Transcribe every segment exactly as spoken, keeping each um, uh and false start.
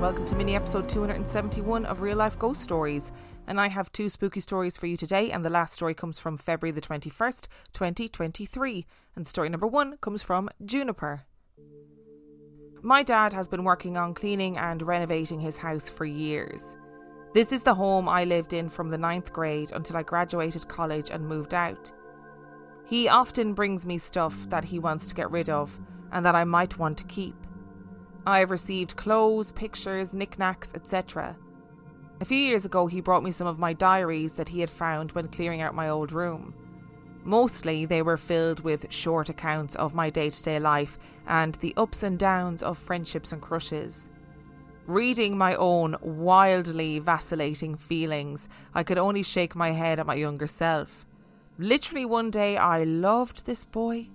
Welcome to mini episode two hundred seventy-one of Real Life Ghost Stories, and I have two spooky stories for you today, and the last story comes from February the twenty-first, twenty twenty-three, and story number one comes from Juniper. My dad has been working on cleaning and renovating his house for years. This is the home I lived in from the ninth grade until I graduated college and moved out. He often brings me stuff that he wants to get rid of and that I might want to keep. I have received clothes, pictures, knickknacks, et cetera. A few years ago, he brought me some of my diaries that he had found when clearing out my old room. Mostly, they were filled with short accounts of my day-to-day life and the ups and downs of friendships and crushes. Reading my own wildly vacillating feelings, I could only shake my head at my younger self. Literally one day, I loved this boy,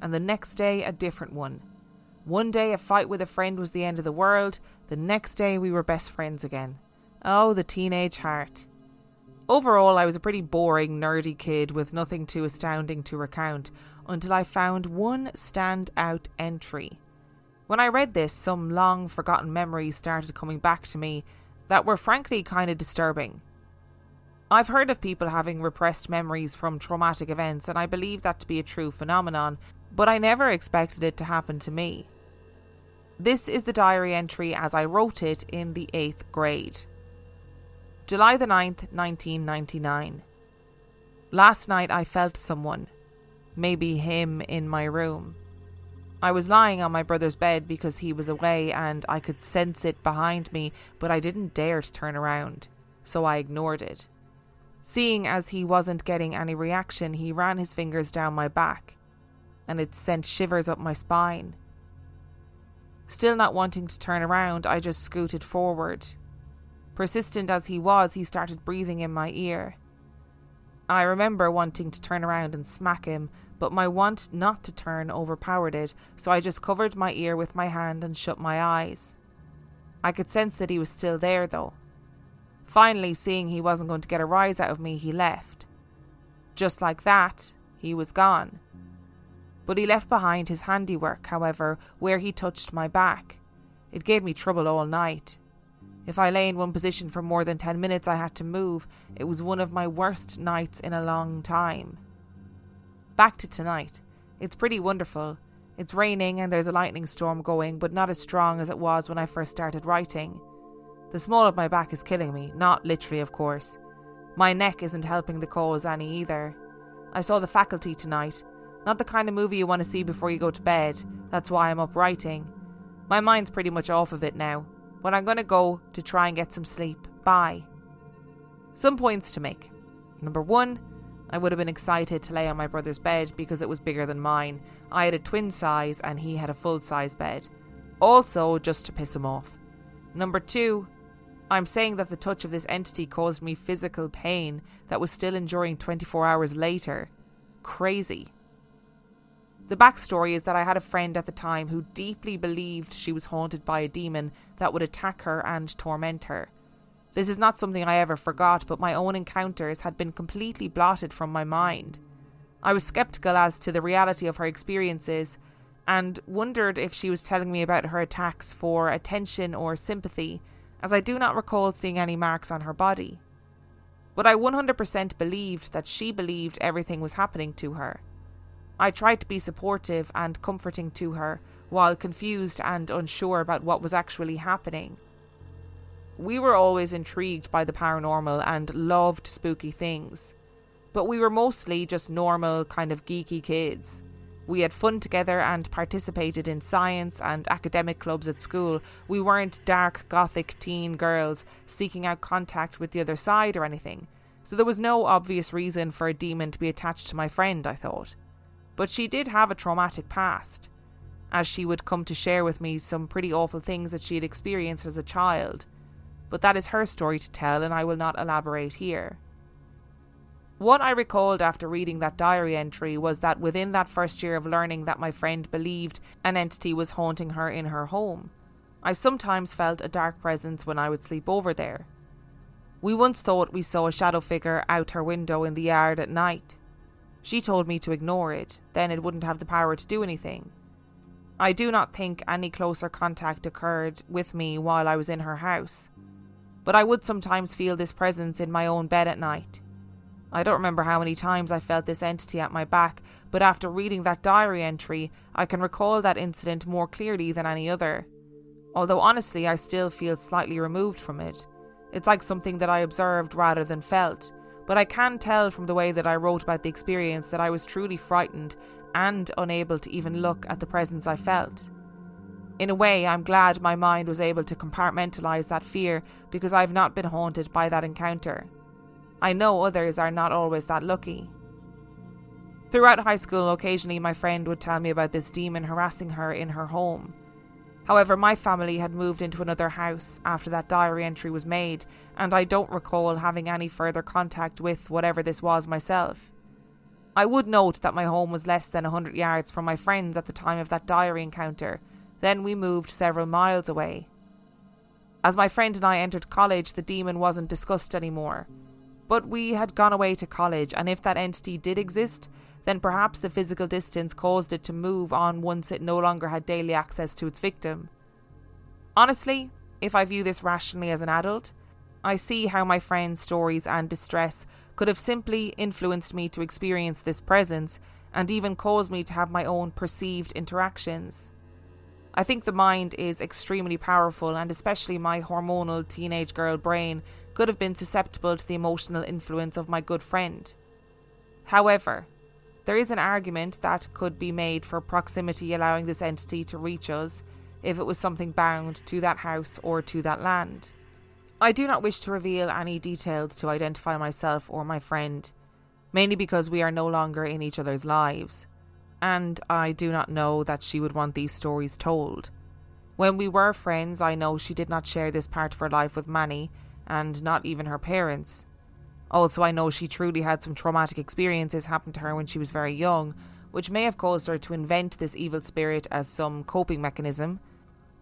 and the next day, a different one. One day a fight with a friend was the end of the world. The next day we were best friends again. Oh, the teenage heart. Overall, I was a pretty boring, nerdy kid with nothing too astounding to recount until I found one standout entry. When I read this, some long forgotten memories started coming back to me that were frankly kind of disturbing. I've heard of people having repressed memories from traumatic events, and I believe that to be a true phenomenon, but I never expected it to happen to me. This is the diary entry as I wrote it in the eighth grade. July the ninth, nineteen ninety-nine. Last night I felt someone, maybe him, in my room. I was lying on my brother's bed because he was away and I could sense it behind me, but I didn't dare to turn around, so I ignored it. Seeing as he wasn't getting any reaction, he ran his fingers down my back, and it sent shivers up my spine. Still not wanting to turn around, I just scooted forward. Persistent as he was, he started breathing in my ear. I remember wanting to turn around and smack him, but my want not to turn overpowered it, so I just covered my ear with my hand and shut my eyes. I could sense that he was still there, though. Finally, seeing he wasn't going to get a rise out of me, he left. Just like that, he was gone. But he left behind his handiwork, however, where he touched my back. It gave me trouble all night. If I lay in one position for more than ten minutes, I had to move. It was one of my worst nights in a long time. Back to tonight. It's pretty wonderful. It's raining and there's a lightning storm going, but not as strong as it was when I first started writing. The small of my back is killing me, not literally, of course. My neck isn't helping the cause any either. I saw The Faculty tonight. Not the kind of movie you want to see before you go to bed. That's why I'm up writing. My mind's pretty much off of it now, but I'm going to go to try and get some sleep. Bye. Some points to make. Number one, I would have been excited to lay on my brother's bed because it was bigger than mine. I had a twin size and he had a full size bed. Also, just to piss him off. Number two, I'm saying that the touch of this entity caused me physical pain that was still enduring twenty-four hours later. Crazy. The backstory is that I had a friend at the time who deeply believed she was haunted by a demon that would attack her and torment her. This is not something I ever forgot, but my own encounters had been completely blotted from my mind. I was skeptical as to the reality of her experiences and wondered if she was telling me about her attacks for attention or sympathy, as I do not recall seeing any marks on her body. But I one hundred percent believed that she believed everything was happening to her. I tried to be supportive and comforting to her, while confused and unsure about what was actually happening. We were always intrigued by the paranormal and loved spooky things, but we were mostly just normal, kind of geeky kids. We had fun together and participated in science and academic clubs at school. We weren't dark, gothic teen girls seeking out contact with the other side or anything, so there was no obvious reason for a demon to be attached to my friend, I thought. But she did have a traumatic past, as she would come to share with me some pretty awful things that she had experienced as a child. But that is her story to tell, and I will not elaborate here. What I recalled after reading that diary entry was that within that first year of learning that my friend believed an entity was haunting her in her home, I sometimes felt a dark presence when I would sleep over there. We once thought we saw a shadow figure out her window in the yard at night. She told me to ignore it, then it wouldn't have the power to do anything. I do not think any closer contact occurred with me while I was in her house, but I would sometimes feel this presence in my own bed at night. I don't remember how many times I felt this entity at my back, but after reading that diary entry, I can recall that incident more clearly than any other. Although honestly, I still feel slightly removed from it. It's like something that I observed rather than felt, but I can tell from the way that I wrote about the experience that I was truly frightened and unable to even look at the presence I felt. In a way, I'm glad my mind was able to compartmentalise that fear, because I've not been haunted by that encounter. I know others are not always that lucky. Throughout high school, occasionally my friend would tell me about this demon harassing her in her home. However, my family had moved into another house after that diary entry was made, and I don't recall having any further contact with whatever this was myself. I would note that my home was less than one hundred yards from my friend's at the time of that diary encounter. Then we moved several miles away. As my friend and I entered college, the demon wasn't discussed anymore. But we had gone away to college, and if that entity did exist, then perhaps the physical distance caused it to move on once it no longer had daily access to its victim. Honestly, if I view this rationally as an adult, I see how my friend's stories and distress could have simply influenced me to experience this presence and even caused me to have my own perceived interactions. I think the mind is extremely powerful, and especially my hormonal teenage girl brain could have been susceptible to the emotional influence of my good friend. However, there is an argument that could be made for proximity allowing this entity to reach us if it was something bound to that house or to that land. I do not wish to reveal any details to identify myself or my friend, mainly because we are no longer in each other's lives. And I do not know that she would want these stories told. When we were friends, I know she did not share this part of her life with many, and not even her parents. Also, I know she truly had some traumatic experiences happen to her when she was very young, which may have caused her to invent this evil spirit as some coping mechanism.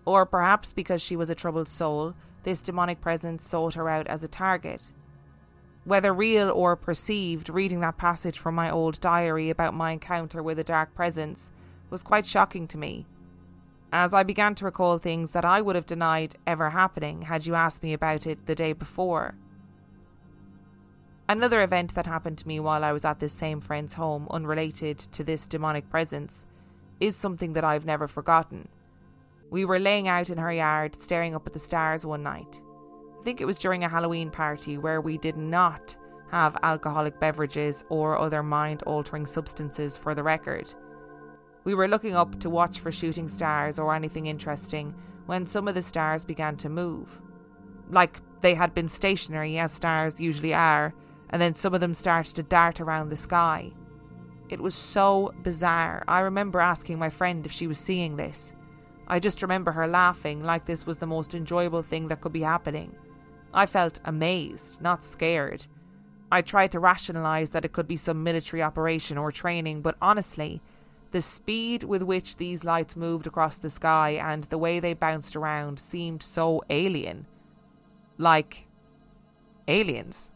Or perhaps because she was a troubled soul, this demonic presence sought her out as a target. Whether real or perceived, reading that passage from my old diary about my encounter with a dark presence was quite shocking to me, as I began to recall things that I would have denied ever happening had you asked me about it the day before. Another event that happened to me while I was at this same friend's home, unrelated to this demonic presence, is something that I've never forgotten. We were laying out in her yard, staring up at the stars one night. I think it was during a Halloween party where we did not have alcoholic beverages or other mind-altering substances, for the record. We were looking up to watch for shooting stars or anything interesting when some of the stars began to move. Like they had been stationary, as stars usually are, and then some of them started to dart around the sky. It was so bizarre. I remember asking my friend if she was seeing this. I just remember her laughing like this was the most enjoyable thing that could be happening. I felt amazed, not scared. I tried to rationalise that it could be some military operation or training, but honestly, the speed with which these lights moved across the sky and the way they bounced around seemed so alien. Like, aliens.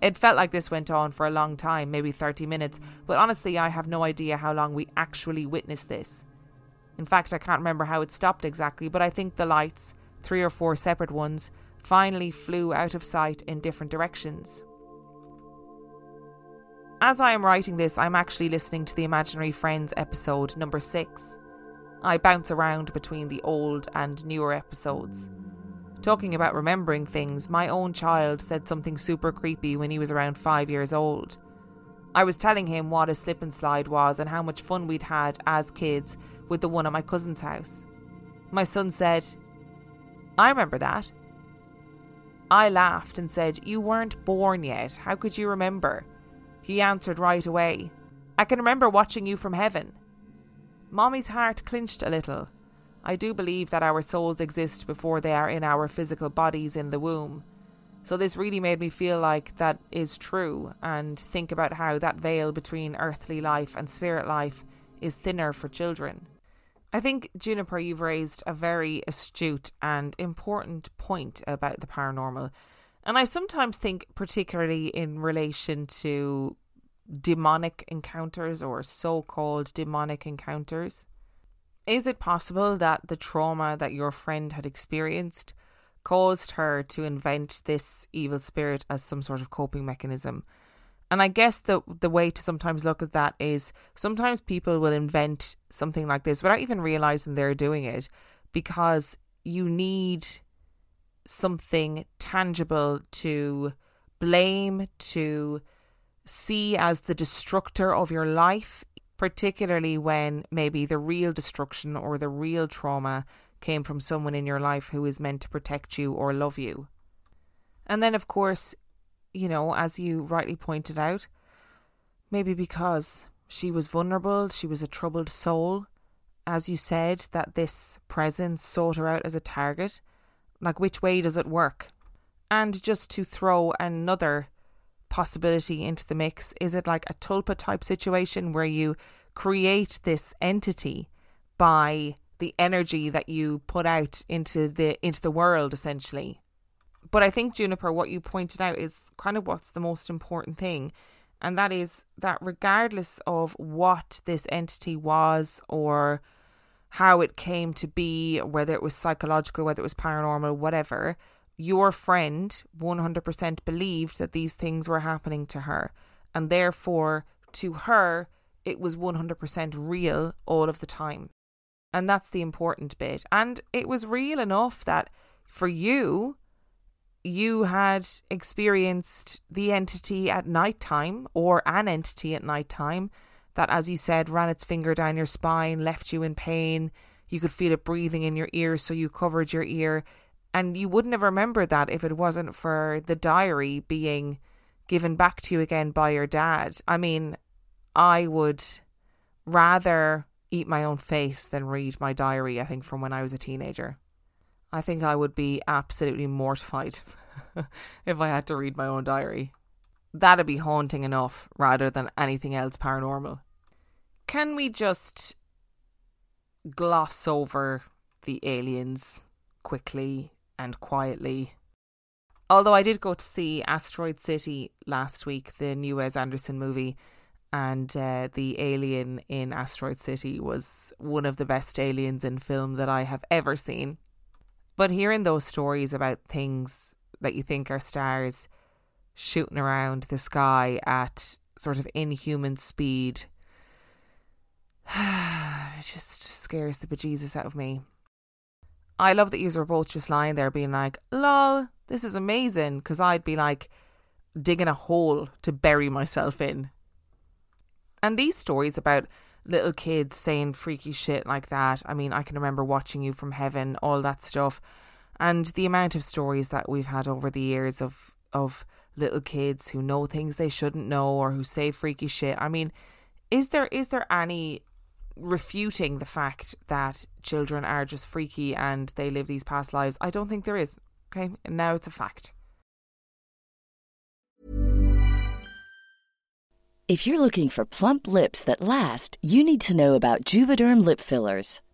It felt like this went on for a long time, maybe thirty minutes, but honestly I have no idea how long we actually witnessed this. In fact, I can't remember how it stopped exactly, but I think the lights, three or four separate ones, finally flew out of sight in different directions. As I am writing this, I'm actually listening to the Imaginary Friends episode number six. I bounce around between the old and newer episodes. Talking about remembering things, my own child said something super creepy when he was around five years old. I was telling him what a slip and slide was and how much fun we'd had as kids with the one at my cousin's house. My son said, "I remember that." I laughed and said, "You weren't born yet. How could you remember?" He answered right away, "I can remember watching you from heaven." Mommy's heart clinched a little. I do believe that our souls exist before they are in our physical bodies in the womb. So this really made me feel like that is true and think about how that veil between earthly life and spirit life is thinner for children. I think, Juniper, you've raised a very astute and important point about the paranormal. And I sometimes think, particularly in relation to demonic encounters or so-called demonic encounters, is it possible that the trauma that your friend had experienced caused her to invent this evil spirit as some sort of coping mechanism? And I guess the the way to sometimes look at that is sometimes people will invent something like this without even realizing they're doing it, because you need something tangible to blame, to see as the destructor of your life, particularly when maybe the real destruction or the real trauma came from someone in your life who is meant to protect you or love you. And then, of course, you know, as you rightly pointed out, maybe because she was vulnerable, she was a troubled soul, as you said, that this presence sought her out as a target. Like, which way does it work? And just to throw another possibility into the mix, is it like a Tulpa type situation where you create this entity by the energy that you put out into the into the world, essentially? But I think, Juniper, what you pointed out is kind of what's the most important thing, and that is that regardless of what this entity was or how it came to be, whether it was psychological, whether it was paranormal, whatever, your friend one hundred percent believed that these things were happening to her, and therefore to her it was one hundred percent real all of the time. And that's the important bit. And it was real enough that for you, you had experienced the entity at nighttime, or an entity at nighttime that, as you said, ran its finger down your spine, left you in pain. You could feel it breathing in your ear, so you covered your ear. And you wouldn't have remembered that if it wasn't for the diary being given back to you again by your dad. I mean, I would rather eat my own face than read my diary, I think, from when I was a teenager. I think I would be absolutely mortified if I had to read my own diary. That'd be haunting enough rather than anything else paranormal. Can we just gloss over the aliens quickly and quietly? Although I did go to see Asteroid City last week, the new Wes Anderson movie, and uh, the alien in Asteroid City was one of the best aliens in film that I have ever seen. But hearing those stories about things that you think are stars shooting around the sky at sort of inhuman speed it just scares the bejesus out of me. I love that you were both just lying there being like, lol, this is amazing, because I'd be like digging a hole to bury myself in. And these stories about little kids saying freaky shit like that, I mean, I can remember watching you from heaven, all that stuff, and the amount of stories that we've had over the years of, of little kids who know things they shouldn't know or who say freaky shit. I mean, is there is there any refuting the fact that children are just freaky and they live these past lives? I don't think there is. Okay, and now it's a fact. If you're looking for plump lips that last, you need to know about Juvederm lip fillers.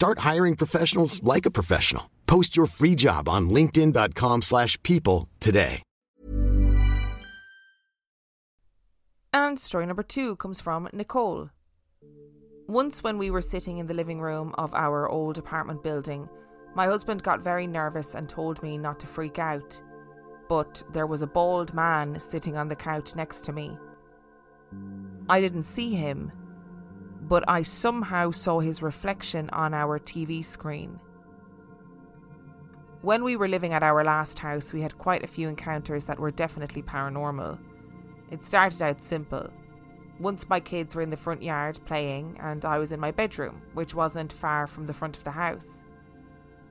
Start hiring professionals like a professional. Post your free job on linkedin dot com slash people today. And story number two comes from Nicole. Once when we were sitting in the living room of our old apartment building, my husband got very nervous and told me not to freak out. But there was a bald man sitting on the couch next to me. I didn't see him, but I somehow saw his reflection on our T V screen. When we were living at our last house, we had quite a few encounters that were definitely paranormal. It started out simple. Once my kids were in the front yard playing and I was in my bedroom, which wasn't far from the front of the house.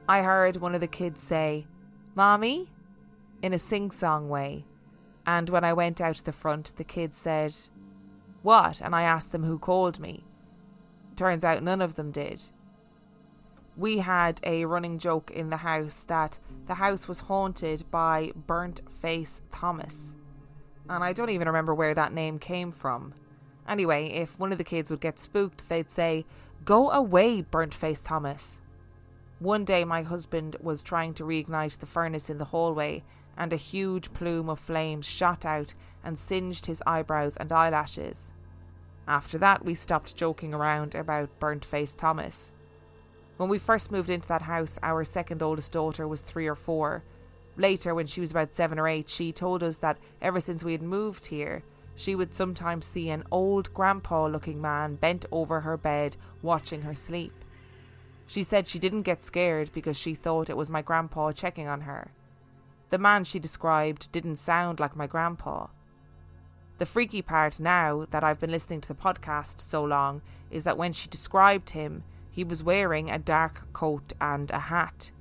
I heard one of the kids say, "Mommy?" in a sing-song way. And when I went out to the front, the kids said, "What?" and I asked them who called me. Turns out none of them did. We had a running joke in the house that the house was haunted by Burnt Face Thomas. And I don't even remember where that name came from. Anyway, if one of the kids would get spooked, they'd say, "Go away, Burnt Face Thomas." One day my husband was trying to reignite the furnace in the hallway and a huge plume of flames shot out and singed his eyebrows and eyelashes. After that, we stopped joking around about Burnt Face Thomas. When we first moved into that house, our second oldest daughter was three or four. Later, when she was about seven or eight, she told us that ever since we had moved here, she would sometimes see an old grandpa-looking man bent over her bed, watching her sleep. She said she didn't get scared because she thought it was my grandpa checking on her. The man she described didn't sound like my grandpa. The freaky part now that I've been listening to the podcast so long is that when she described him, he was wearing a dark coat and a hat.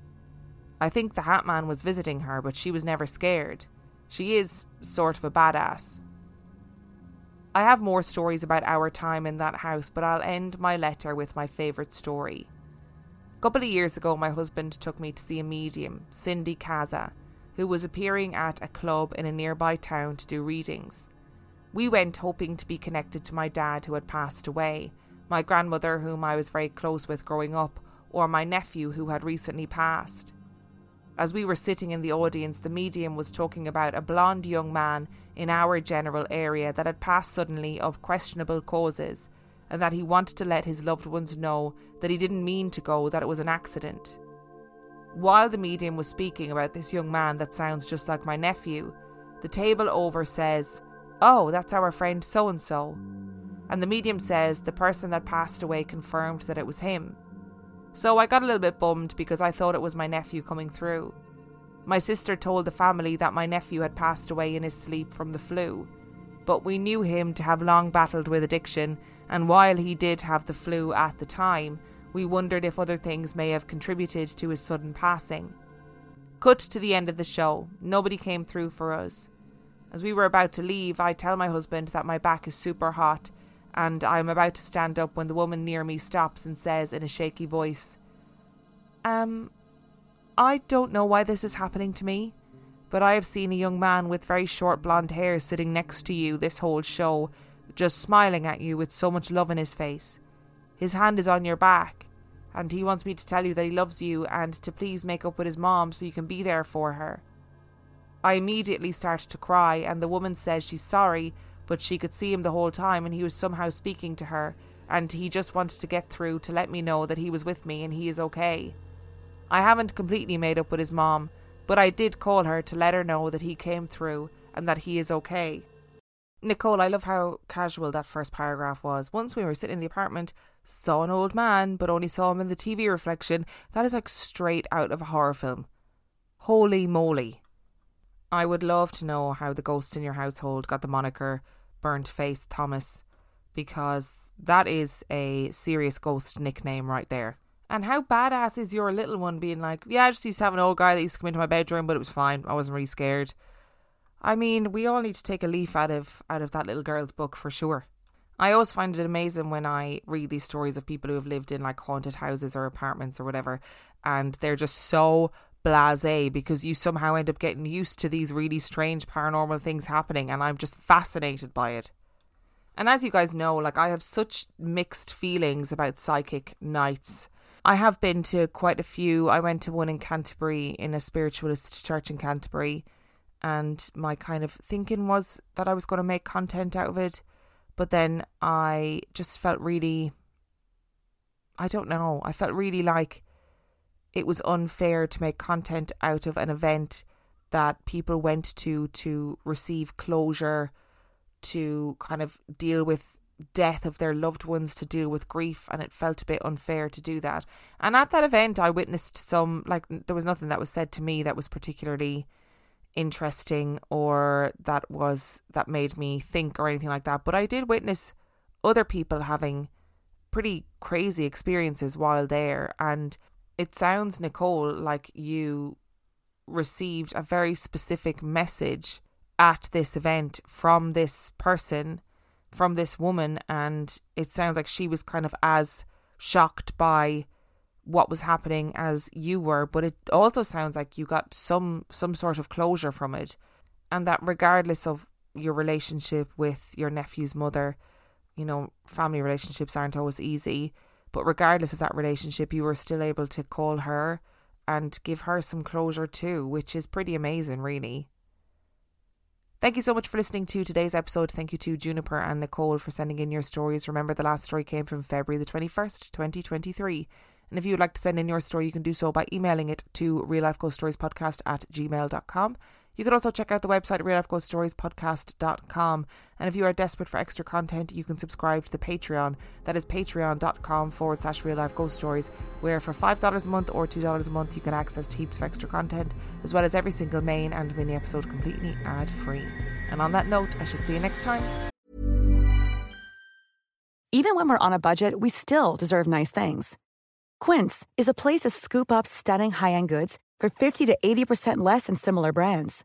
I think the Hat Man was visiting her, but she was never scared. She is sort of a badass. I have more stories about our time in that house, but I'll end my letter with my favourite story. A couple of years ago, my husband took me to see a medium, Cindy Caza, who was appearing at a club in a nearby town to do readings. We went hoping to be connected to my dad, who had passed away, my grandmother, whom I was very close with growing up, or my nephew, who had recently passed. As we were sitting in the audience, the medium was talking about a blonde young man in our general area that had passed suddenly of questionable causes, and that he wanted to let his loved ones know that he didn't mean to go, that it was an accident. While the medium was speaking about this young man that sounds just like my nephew, the table over says, "Oh, that's our friend so-and-so." And the medium says the person that passed away confirmed that it was him. So I got a little bit bummed because I thought it was my nephew coming through. My sister told the family that my nephew had passed away in his sleep from the flu, but we knew him to have long battled with addiction, and while he did have the flu at the time, we wondered if other things may have contributed to his sudden passing. Cut to the end of the show. Nobody came through for us. As we were about to leave, I tell my husband that my back is super hot and I'm about to stand up when the woman near me stops and says in a shaky voice, Um, I don't know why this is happening to me, but I have seen a young man with very short blonde hair sitting next to you this whole show, just smiling at you with so much love in his face. His hand is on your back, and he wants me to tell you that he loves you and to please make up with his mom so you can be there for her." I immediately started to cry, and the woman says she's sorry, but she could see him the whole time and he was somehow speaking to her, and he just wanted to get through to let me know that he was with me and he is okay. I haven't completely made up with his mom, but I did call her to let her know that he came through and that he is okay. Nicole, I love how casual that first paragraph was. Once we were sitting in the apartment, saw an old man, but only saw him in the T V reflection. That is like straight out of a horror film. Holy moly. I would love to know how the ghost in your household got the moniker Burnt Face Thomas, because that is a serious ghost nickname right there. And how badass is your little one being like, yeah, I just used to have an old guy that used to come into my bedroom, but it was fine. I wasn't really scared. I mean, we all need to take a leaf out of out of that little girl's book for sure. I always find it amazing when I read these stories of people who have lived in like haunted houses or apartments or whatever, and they're just so blasé because you somehow end up getting used to these really strange paranormal things happening, and I'm just fascinated by it. And as you guys know, like I have such mixed feelings about psychic nights. I have been to quite a few. I went to one in Canterbury, in a spiritualist church in Canterbury. And my kind of thinking was that I was going to make content out of it. But then I just felt really, I don't know, I felt really like it was unfair to make content out of an event that people went to to receive closure, to kind of deal with death of their loved ones, to deal with grief, and it felt a bit unfair to do that. And at that event, I witnessed some, like, there was nothing that was said to me that was particularly interesting or that was that made me think or anything like that, but I did witness other people having pretty crazy experiences while there. And it sounds, Nicole, like you received a very specific message at this event from this person, from this woman, and it sounds like she was kind of as shocked by what was happening as you were, but it also sounds like you got some some sort of closure from it, and that regardless of your relationship with your nephew's mother, you know, family relationships aren't always easy, but regardless of that relationship, you were still able to call her and give her some closure too, which is pretty amazing, really. Thank you so much for listening to today's episode. Thank you to Juniper and Nicole for sending in your stories. Remember, the last story came from February the twenty-first, twenty twenty-three. And if you would like to send in your story, you can do so by emailing it to reallifeghoststoriespodcast at gmail dot com. You can also check out the website real life ghost stories podcast dot com. And if you are desperate for extra content, you can subscribe to the Patreon. That is patreon.com forward slash reallifeghoststories, where for five dollars a month or two dollars a month, you can access heaps of extra content, as well as every single main and mini episode completely ad-free. And on that note, I shall see you next time. Even when we're on a budget, we still deserve nice things. Quince is a place to scoop up stunning high-end goods for fifty to eighty percent less than similar brands.